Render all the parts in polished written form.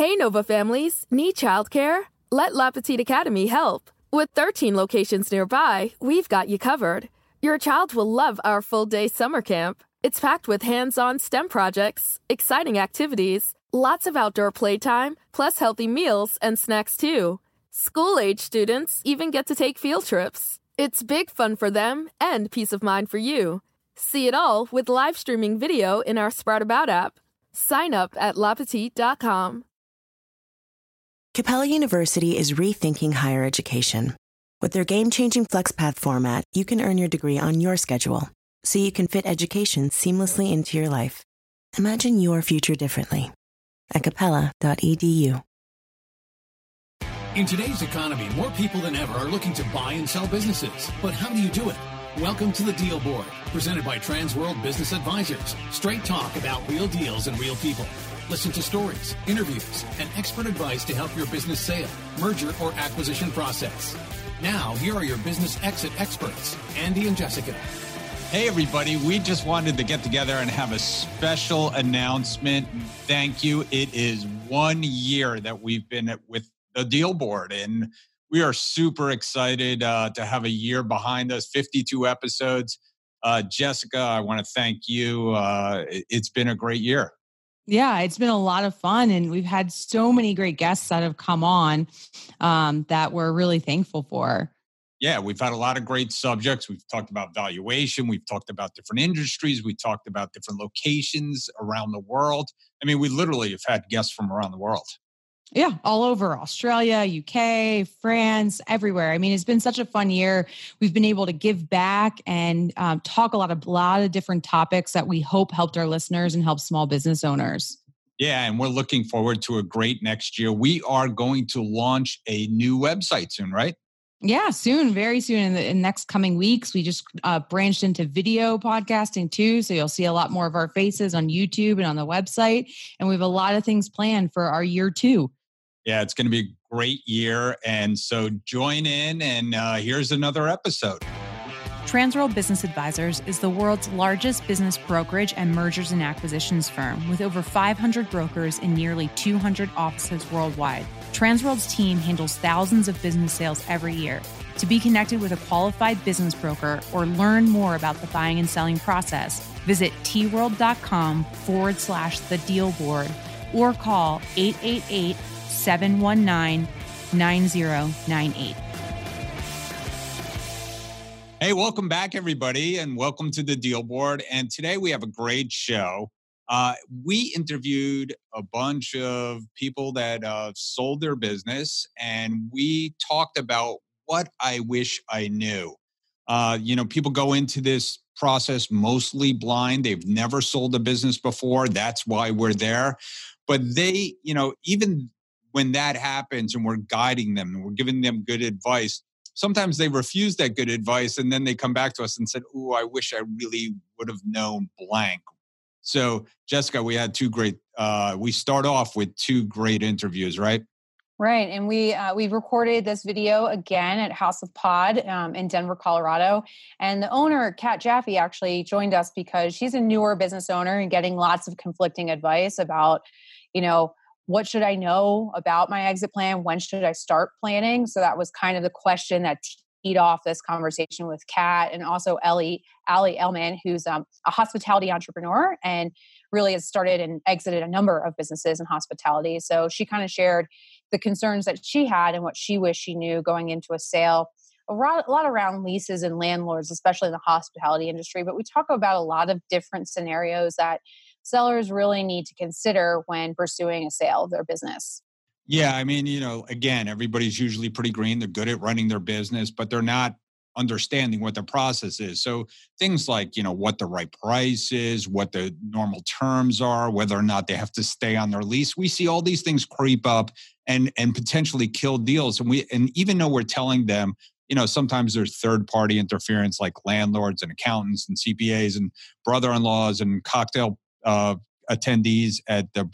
Hey, Nova families, need childcare? Let La Petite Academy help. With 13 locations nearby, we've got you covered. Your child will love our full-day summer camp. It's packed with hands-on STEM projects, exciting activities, lots of outdoor playtime, plus healthy meals and snacks, too. School-age students even get to take field trips. It's big fun for them and peace of mind for you. See it all with live streaming video in our Sprout About app. Sign up at lapetite.com. Capella University is rethinking higher education. With their game-changing FlexPath format, you can earn your degree on your schedule, so you can fit education seamlessly into your life. Imagine your future differently at capella.edu. In today's economy, more people than ever are looking to buy and sell businesses. But how do you do it? Welcome to the Deal Board, presented by Transworld Business Advisors. Straight talk about real deals and real people. Listen to stories, interviews, and expert advice to help your business sale, merger, or acquisition process. Now, here are your business exit experts, Andy and Jessica. Hey, everybody. We just wanted to get together and have a special announcement. Thank you. It is 1 year that we've been with the Deal Board, and we are super excited to have a year behind us, 52 episodes. Jessica, I want to thank you. It's been a great year. Yeah, it's been a lot of fun, and we've had so many great guests that have come on that we're really thankful for. Yeah, we've had a lot of great subjects. We've talked about valuation. We've talked about different industries. We talked about different locations around the world. I mean, we literally have had guests from around the world. Yeah, all over Australia, UK, France, everywhere. I mean, it's been such a fun year. We've been able to give back and talk a lot of different topics that we hope helped our listeners and helped small business owners. Yeah, and we're looking forward to a great next year. We are going to launch a new website soon, right? Yeah, soon, very soon. In the next coming weeks, we just branched into video podcasting too. So you'll see a lot more of our faces on YouTube and on the website. And we have a lot of things planned for our year two. Yeah, it's going to be a great year. And so join in, and here's another episode. Transworld Business Advisors is the world's largest business brokerage and mergers and acquisitions firm with over 500 brokers in nearly 200 offices worldwide. Transworld's team handles thousands of business sales every year. To be connected with a qualified business broker or learn more about the buying and selling process, visit tworld.com/thedealboard or call 888 719-9098. Hey, welcome back, everybody, and welcome to the Deal Board. And today we have a great show. We interviewed a bunch of people that sold their business, and we talked about what I wish I knew. People go into this process mostly blind. They've never sold a business before. That's why we're there. But they, even when that happens and we're guiding them and we're giving them good advice, sometimes they refuse that good advice, and then they come back to us and said, "Oh, I wish I really would have known blank." So, Jessica, we had two great interviews, right? Right, and we recorded this video again at House of Pod in Denver, Colorado. And the owner, Kat Jaffe, actually joined us because she's a newer business owner and getting lots of conflicting advice about, what should I know about my exit plan? When should I start planning? So that was kind of the question that teed off this conversation with Kat, and also Ali Ellman, who's a hospitality entrepreneur and really has started and exited a number of businesses in hospitality. So she kind of shared the concerns that she had and what she wished she knew going into a sale. A lot around leases and landlords, especially in the hospitality industry. But we talk about a lot of different scenarios that sellers really need to consider when pursuing a sale of their business. Yeah, I mean, again, everybody's usually pretty green. They're good at running their business, but they're not understanding what the process is. So things like, what the right price is, what the normal terms are, whether or not they have to stay on their lease. We see all these things creep up and potentially kill deals. And even though we're telling them, sometimes there's third-party interference like landlords and accountants and CPAs and brother-in-laws and cocktail attendees at the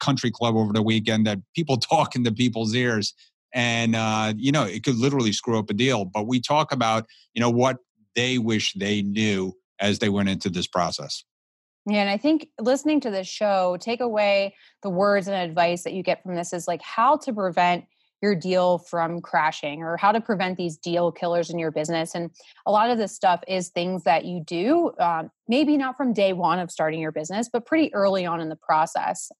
country club over the weekend that people talk into people's ears, and it could literally screw up a deal. But we talk about what they wish they knew as they went into this process. Yeah, and I think listening to this show, take away the words and advice that you get from this is like how to prevent your deal from crashing or how to prevent these deal killers in your business. And a lot of this stuff is things that you do, maybe not from day one of starting your business, but pretty early on in the process.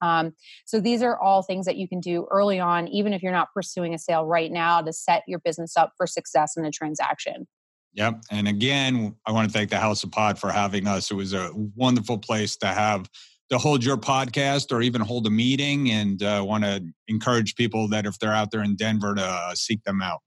So these are all things that you can do early on, even if you're not pursuing a sale right now, to set your business up for success in a transaction. Yep. And again, I want to thank the House of Pod for having us. It was a wonderful place to have to hold your podcast or even hold a meeting. And I want to encourage people that if they're out there in Denver to seek them out.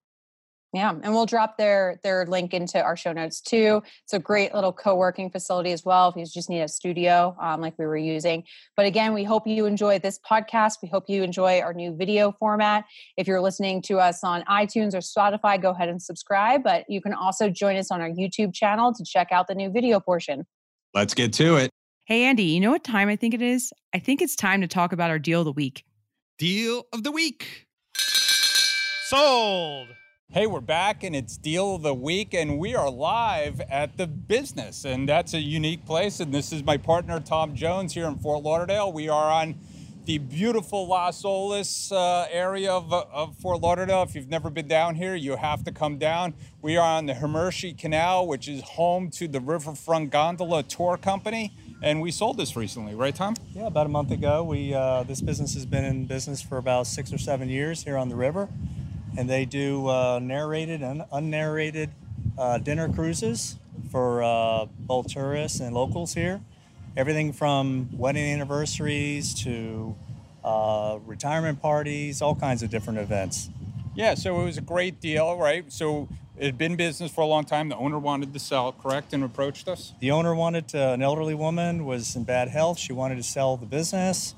Yeah. And we'll drop their link into our show notes too. It's a great little co-working facility as well, if you just need a studio like we were using. But again, we hope you enjoy this podcast. We hope you enjoy our new video format. If you're listening to us on iTunes or Spotify, go ahead and subscribe. But you can also join us on our YouTube channel to check out the new video portion. Let's get to it. Hey, Andy, you know what time I think it is? I think it's time to talk about our Deal of the Week. Deal of the Week. Sold. Hey, we're back and it's Deal of the Week and we are live at the business, and that's a unique place. And this is my partner, Tom Jones, here in Fort Lauderdale. We are on the beautiful Las Olas area of Fort Lauderdale. If you've never been down here, you have to come down. We are on the Hermersi Canal, which is home to the Riverfront Gondola Tour Company. And we sold this recently, right, Tom? Yeah, about a month ago. We this business has been in business for about 6 or 7 years here on the river. And they do narrated and unnarrated dinner cruises for both tourists and locals here. Everything from wedding anniversaries to retirement parties, all kinds of different events. Yeah, so it was a great deal, right? So it had been business for a long time. The owner wanted to sell, correct, and approached us? The owner wanted to, an elderly woman was in bad health. She wanted to sell the business.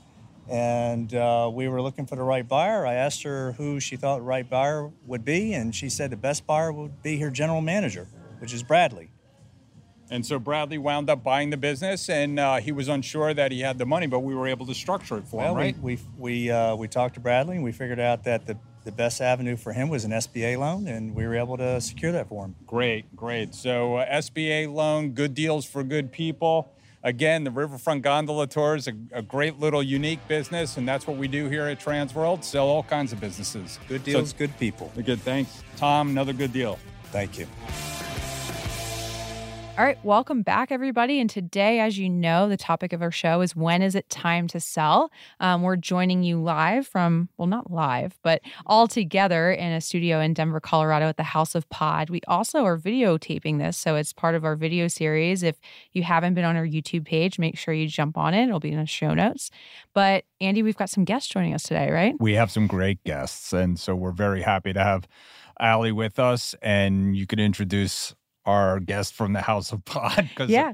And we were looking for the right buyer. I asked her who she thought the right buyer would be, and she said the best buyer would be her general manager, which is Bradley. And so Bradley wound up buying the business, and he was unsure that he had the money, but we were able to structure it for him, right? We talked to Bradley, and we figured out that the best avenue for him was an SBA loan, and we were able to secure that for him. Great, great. So SBA loan, good deals for good people. Again, the Riverfront Gondola Tour is a great little unique business, and that's what we do here at Transworld, sell all kinds of businesses. Good deals, so, good people. Good, thanks. Tom, another good deal. Thank you. All right, welcome back, everybody. And today, as you know, the topic of our show is when is it time to sell? We're joining you live from, well, not live, but all together in a studio in Denver, Colorado at the House of Pod. We also are videotaping this, so it's part of our video series. If you haven't been on our YouTube page, make sure you jump on it. It'll be in the show notes. But Andy, we've got some guests joining us today, right? We have some great guests, and so we're very happy to have Allie with us, and you can introduce our guest from the House of Pod. Yeah.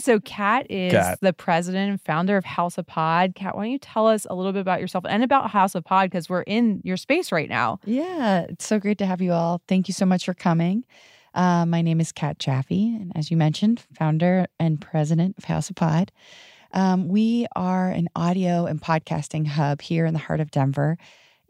So Kat is the president and founder of House of Pod. Kat, why don't you tell us a little bit about yourself and about House of Pod, because we're in your space right now. Yeah. It's so great to have you all. Thank you so much for coming. My name is Kat Jaffe, and as you mentioned, founder and president of House of Pod. We are an audio and podcasting hub here in the heart of Denver.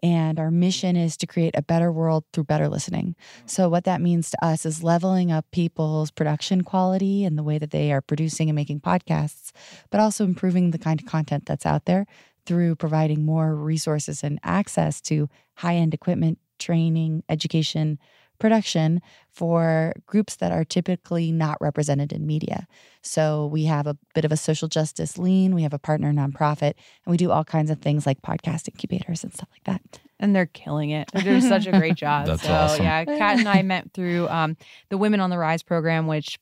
And our mission is to create a better world through better listening. So what that means to us is leveling up people's production quality and the way that they are producing and making podcasts, but also improving the kind of content that's out there through providing more resources and access to high-end equipment, training, education, production for groups that are typically not represented in media. So we have a bit of a social justice lean. We have a partner nonprofit, and we do all kinds of things like podcast incubators and stuff like that. And they're killing it. They're doing such a great job. That's awesome. Yeah, Kat and I met through the Women on the Rise program, which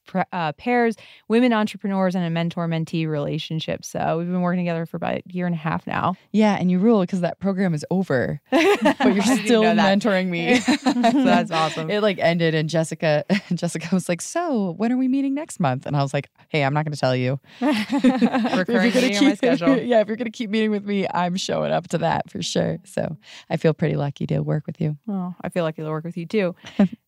pairs women entrepreneurs and a mentor-mentee relationship. So we've been working together for about a year and a half now. Yeah, and you rule because that program is over, but you're still mentoring me. So that's awesome. It like ended, and Jessica was like, "So when are we meeting next month?" And I was like, "Hey, I'm not going to tell you." Recurring meeting on my schedule. Yeah, if you're going to keep meeting with me, I'm showing up to that for sure. So I feel pretty lucky to work with you. Oh, I feel lucky to work with you too.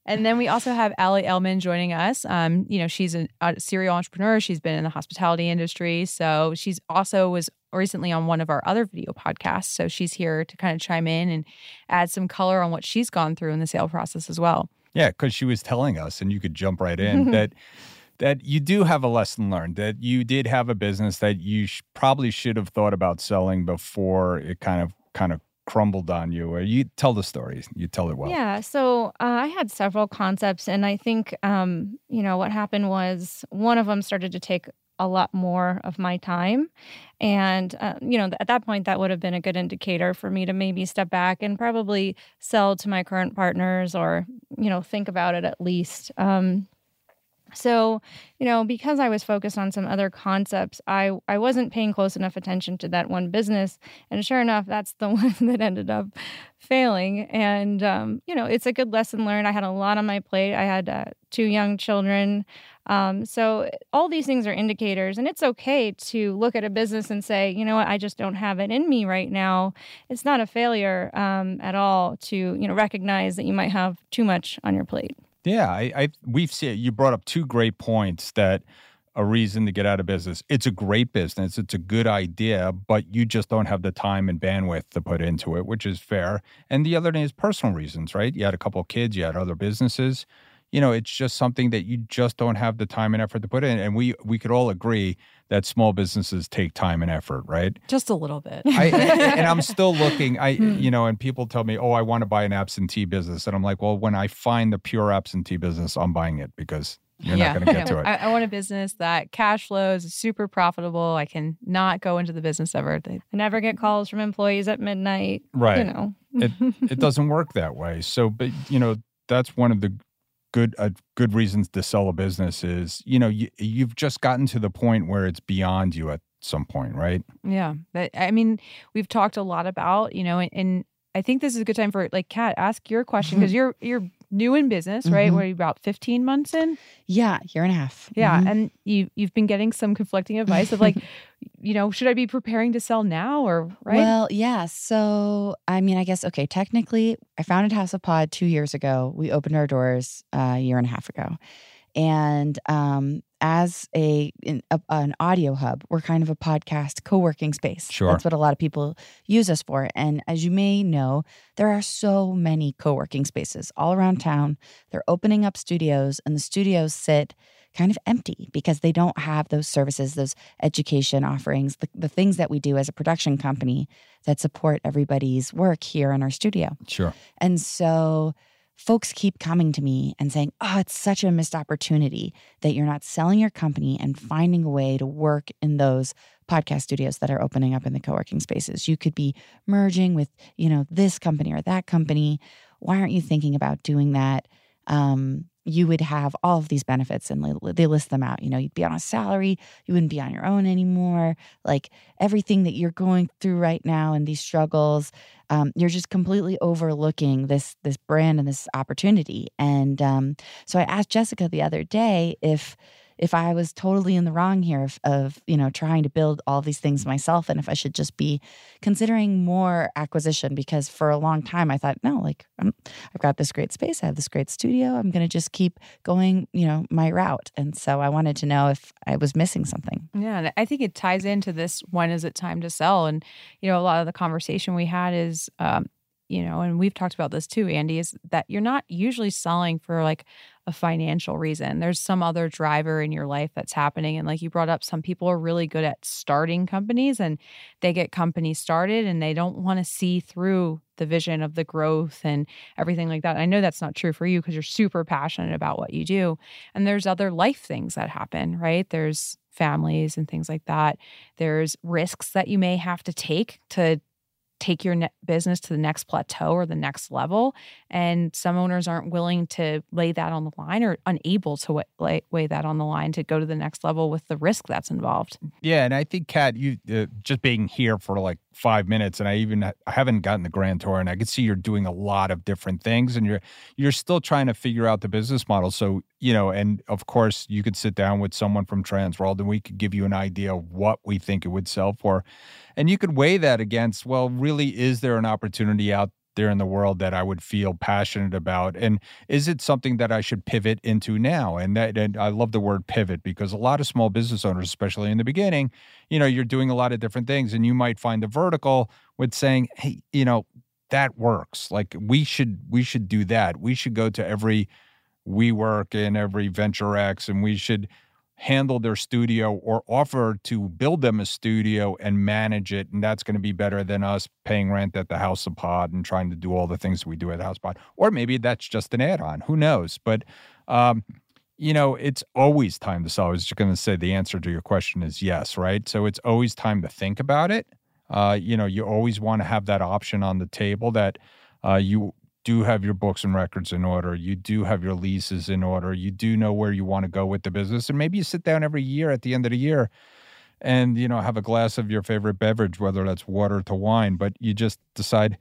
And then we also have Allie Ellman joining us. You know, she's a serial entrepreneur. She's been in the hospitality industry. So she's also was recently on one of our other video podcasts. So she's here to kind of chime in and add some color on what she's gone through in the sale process as well. Yeah, because she was telling us, and you could jump right in, that that you do have a lesson learned, that you did have a business that you probably should have thought about selling before it kind of crumbled on you? Or you tell the story, you tell it well. Yeah, so I had several concepts, and I think, what happened was one of them started to take a lot more of my time. And, at that point, that would have been a good indicator for me to maybe step back and probably sell to my current partners or, think about it at least. So, because I was focused on some other concepts, I wasn't paying close enough attention to that one business. And sure enough, that's the one that ended up failing. And, it's a good lesson learned. I had a lot on my plate. I had two young children. So all these things are indicators, and it's okay to look at a business and say, you know what, I just don't have it in me right now. It's not a failure at all to, recognize that you might have too much on your plate. Yeah, we've seen, you brought up two great points that a reason to get out of business. It's a great business. It's a good idea, but you just don't have the time and bandwidth to put into it, which is fair. And the other thing is personal reasons, right? You had a couple of kids, you had other businesses. It's just something that you just don't have the time and effort to put in. And we could all agree that small businesses take time and effort, right? Just a little bit. And I'm still looking, and people tell me, oh, I want to buy an absentee business. And I'm like, well, when I find the pure absentee business, I'm buying it because you're not going to get to it. I want a business that cash flows, is super profitable. I can not go into the business ever. I never get calls from employees at midnight. Right. It doesn't work that way. So, but, that's one of the good reasons to sell a business is, you've just gotten to the point where it's beyond you at some point, right? Yeah. We've talked a lot about, and I think this is a good time for, like, Kat, ask your question because you're new in business, right? Mm-hmm. Were you about 15 months in? Yeah, year and a half. Yeah, mm-hmm. And you've been getting some conflicting advice of like, should I be preparing to sell now or, right? Well, yeah. So, technically, I founded House of Pod 2 years ago. We opened our doors a year and a half ago. And as an audio hub, we're kind of a podcast co-working space. Sure. That's what a lot of people use us for. And as you may know, there are so many co-working spaces all around town. They're opening up studios, and the studios sit kind of empty because they don't have those services, those education offerings, the things that we do as a production company that support everybody's work here in our studio. Sure. And so folks keep coming to me and saying, oh, it's such a missed opportunity that you're not selling your company and finding a way to work in those podcast studios that are opening up in the co-working spaces. You could be merging with, this company or that company. Why aren't you thinking about doing that? You would have all of these benefits, and they list them out. You'd be on a salary. You wouldn't be on your own anymore. Like everything that you're going through right now and these struggles, you're just completely overlooking this brand and this opportunity. And so I asked Jessica the other day if I was totally in the wrong here of trying to build all these things myself, and if I should just be considering more acquisition, because for a long time I thought, no, like I've got this great space, I have this great studio, I'm going to just keep going, my route. And so I wanted to know if I was missing something. Yeah, and I think it ties into this, when is it time to sell? And, a lot of the conversation we had is, and we've talked about this too, Andy, is that you're not usually selling for like a financial reason. There's some other driver in your life that's happening. And like you brought up, some people are really good at starting companies, and they get companies started and they don't want to see through the vision of the growth and everything like that. I know that's not true for you because you're super passionate about what you do. And there's other life things that happen, right? There's families and things like that. There's risks that you may have to take to take your business to the next plateau or the next level. And some owners aren't willing to lay that on the line, or unable to weigh that on the line to go to the next level with the risk that's involved. Yeah. And I think, Kat, you just being here for like 5 minutes, and I haven't gotten the grand tour, and I can see you're doing a lot of different things, and you're still trying to figure out the business model. So, and of course you could sit down with someone from Transworld and we could give you an idea of what we think it would sell for. And you could weigh that against, well, really, is there an opportunity out there in the world that I would feel passionate about? And is it something that I should pivot into now? And I love the word pivot, because a lot of small business owners, especially in the beginning, you're doing a lot of different things, and you might find a vertical with saying, hey, that works. Like we should do that. We should go to every WeWork and every VentureX, and we should handle their studio or offer to build them a studio and manage it. And that's going to be better than us paying rent at the House of Pod and trying to do all the things we do at the House of Pod. Or maybe that's just an add-on. Who knows? But, you know, it's always time to sell. I was just going to say the answer to your question is yes, right? So it's always time to think about it. You know, you always want to have that option on the table that you do have your books and records in order. You do have your leases in order. You do know where you want to go with the business. And maybe you sit down every year at the end of the year and, you know, have a glass of your favorite beverage, whether that's water to wine, but you just decide,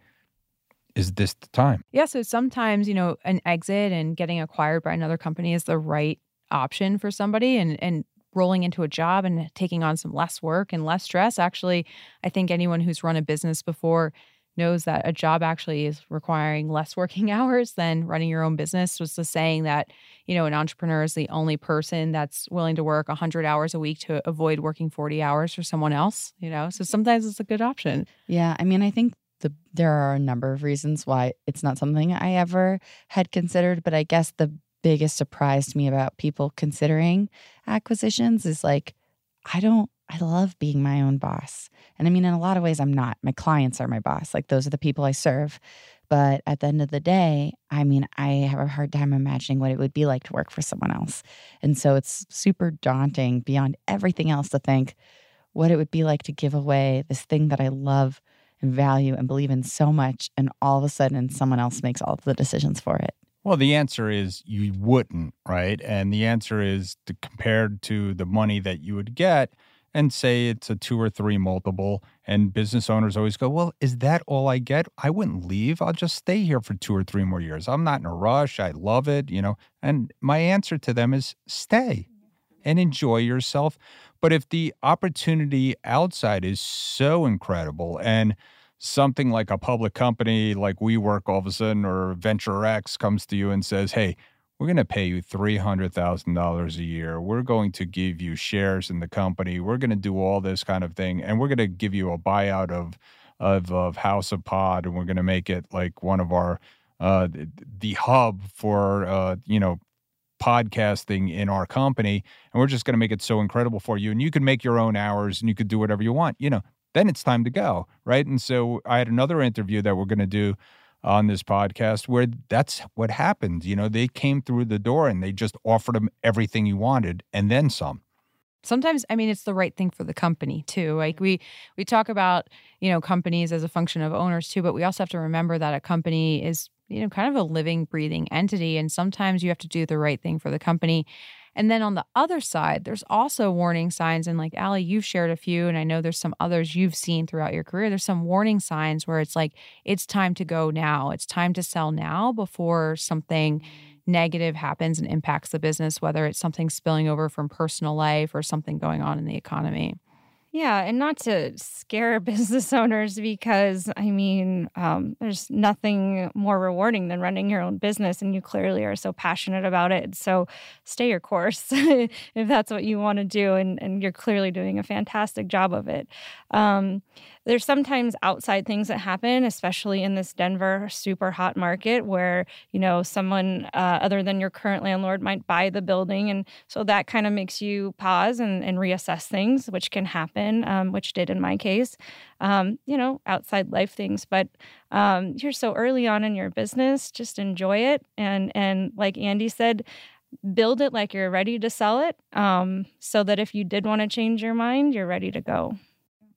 is this the time? Yeah. So sometimes, you know, an exit and getting acquired by another company is the right option for somebody, and rolling into a job and taking on some less work and less stress. Actually, I think anyone who's run a business before knows that a job actually is requiring less working hours than running your own business. Was the saying that, you know, an entrepreneur is the only person that's willing to work 100 hours a week to avoid working 40 hours for someone else, you know? So sometimes it's a good option. Yeah. I mean, I think there are a number of reasons why it's not something I ever had considered, but I guess the biggest surprise to me about people considering acquisitions is like, I love being my own boss. And I mean, in a lot of ways, I'm not. My clients are my boss. Like, those are the people I serve. But at the end of the day, I mean, I have a hard time imagining what it would be like to work for someone else. And so it's super daunting beyond everything else to think what it would be like to give away this thing that I love and value and believe in so much. And all of a sudden, someone else makes all of the decisions for it. Well, the answer is you wouldn't, right? And the answer is compared to the money that you would get, and say it's a 2 or 3 multiple, and business owners always go, well, is that all I get? I wouldn't leave. I'll just stay here for 2 or 3 more years. I'm not in a rush. I love it, you know. And my answer to them is stay and enjoy yourself. But if the opportunity outside is so incredible and something like a public company like WeWork all of a sudden or VentureX comes to you and says, hey, we're going to pay you $300,000 a year. We're going to give you shares in the company. We're going to do all this kind of thing. And we're going to give you a buyout of House of Pod. And we're going to make it like one of our, the hub for, you know, podcasting in our company. And we're just going to make it so incredible for you. And you can make your own hours and you could do whatever you want, you know, then it's time to go. Right. And so I had another interview that we're going to do on this podcast where that's what happened. You know, they came through the door and they just offered him everything he wanted and then some. Sometimes, I mean, it's the right thing for the company too. Like we talk about, you know, companies as a function of owners too, but we also have to remember that a company is, you know, kind of a living, breathing entity. And sometimes you have to do the right thing for the company. And then on the other side, there's also warning signs. And like, Allie, you've shared a few, and I know there's some others you've seen throughout your career. There's some warning signs where it's like, it's time to go now. It's time to sell now before something negative happens and impacts the business, whether it's something spilling over from personal life or something going on in the economy. Yeah, and not to scare business owners because, I mean, there's nothing more rewarding than running your own business, and you clearly are so passionate about it. So stay your course if that's what you want to do, and you're clearly doing a fantastic job of it. There's sometimes outside things that happen, especially in this Denver super hot market where, you know, someone other than your current landlord might buy the building. And so that kind of makes you pause and reassess things, which can happen, which did in my case, you know, outside life things. But you're so early on in your business, just enjoy it. And like Andy said, build it like you're ready to sell it, so that if you did want to change your mind, you're ready to go.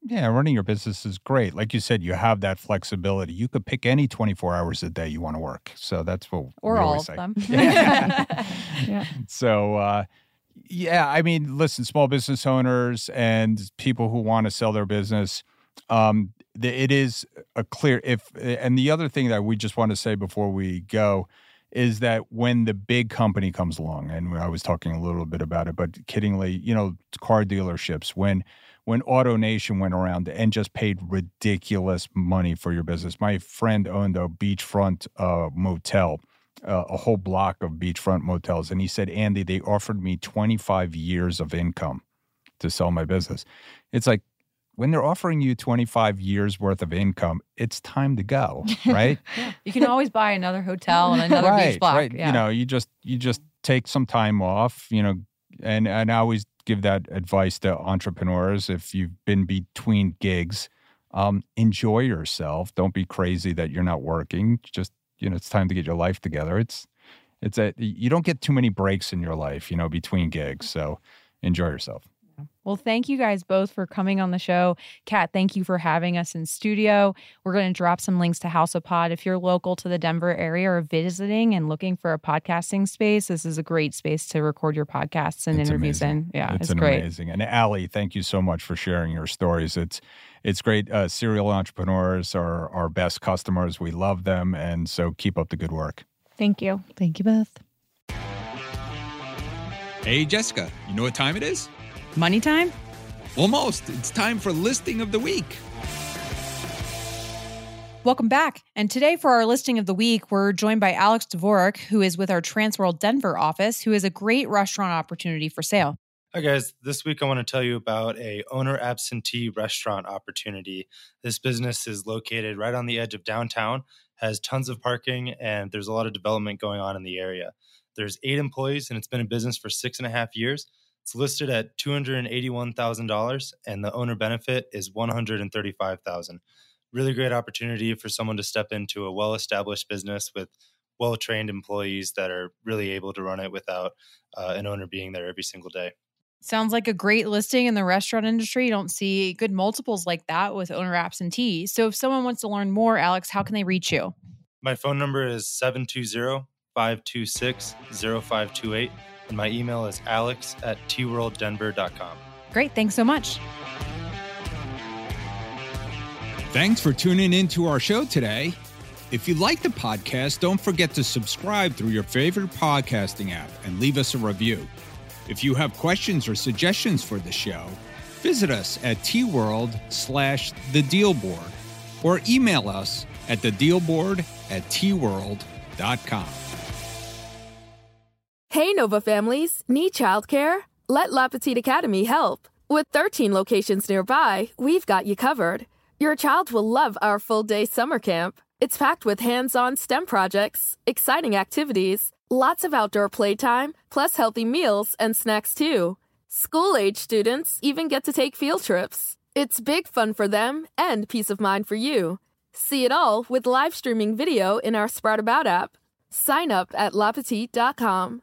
Yeah, running your business is great. Like you said, you have that flexibility. You could pick any 24 hours a day you want to work. So that's what we always say. Or all of them. Yeah. Yeah. So, yeah, I mean, listen, small business owners and people who want to sell their business, it is a clear if. And the other thing that we just want to say before we go is that when the big company comes along, and I was talking a little bit about it, but kiddingly, you know, car dealerships, when AutoNation went around and just paid ridiculous money for your business. My friend owned a beachfront motel, a whole block of beachfront motels. And he said, Andy, they offered me 25 years of income to sell my business. It's like, when they're offering you 25 years worth of income, it's time to go, right? Yeah. You can always buy another hotel and another beach block. Right. Yeah. You know, you just take some time off, you know, And I always give that advice to entrepreneurs. If you've been between gigs, enjoy yourself. Don't be crazy that you're not working. Just, you know, it's time to get your life together. You don't get too many breaks in your life, you know, between gigs. So enjoy yourself. Well, thank you guys both for coming on the show. Kat, thank you for having us in studio. We're going to drop some links to House of Pod. If you're local to the Denver area or visiting and looking for a podcasting space, this is a great space to record your podcasts and interviews in. Yeah, it's great. Amazing. And Allie, thank you so much for sharing your stories. It's great. Serial entrepreneurs are our best customers. We love them. And so keep up the good work. Thank you. Thank you both. Hey, Jessica, you know what time it is? Money time? Almost. It's time for Listing of the Week. Welcome back. And today for our Listing of the Week, we're joined by Alex Dvorak, who is with our Transworld Denver office, who is a great restaurant opportunity for sale. Hi, guys. This week, I want to tell you about a owner absentee restaurant opportunity. This business is located right on the edge of downtown, has tons of parking, and there's a lot of development going on in the area. There's 8 employees, and it's been in business for 6.5 years. It's listed at $281,000, and the owner benefit is $135,000. Really great opportunity for someone to step into a well-established business with well-trained employees that are really able to run it without an owner being there every single day. Sounds like a great listing in the restaurant industry. You don't see good multiples like that with owner absentee. So if someone wants to learn more, Alex, how can they reach you? My phone number is 720-526-0528. And my email is alex@tworlddenver.com. Great. Thanks so much. Thanks for tuning in to our show today. If you like the podcast, don't forget to subscribe through your favorite podcasting app and leave us a review. If you have questions or suggestions for the show, visit us at tworld/thedealboard or email us at thedealboard@tworld.com. Hey, Nova families, need childcare? Let La Petite Academy help. With 13 locations nearby, we've got you covered. Your child will love our full-day summer camp. It's packed with hands-on STEM projects, exciting activities, lots of outdoor playtime, plus healthy meals and snacks, too. School-age students even get to take field trips. It's big fun for them and peace of mind for you. See it all with live streaming video in our Sprout About app. Sign up at lapetite.com.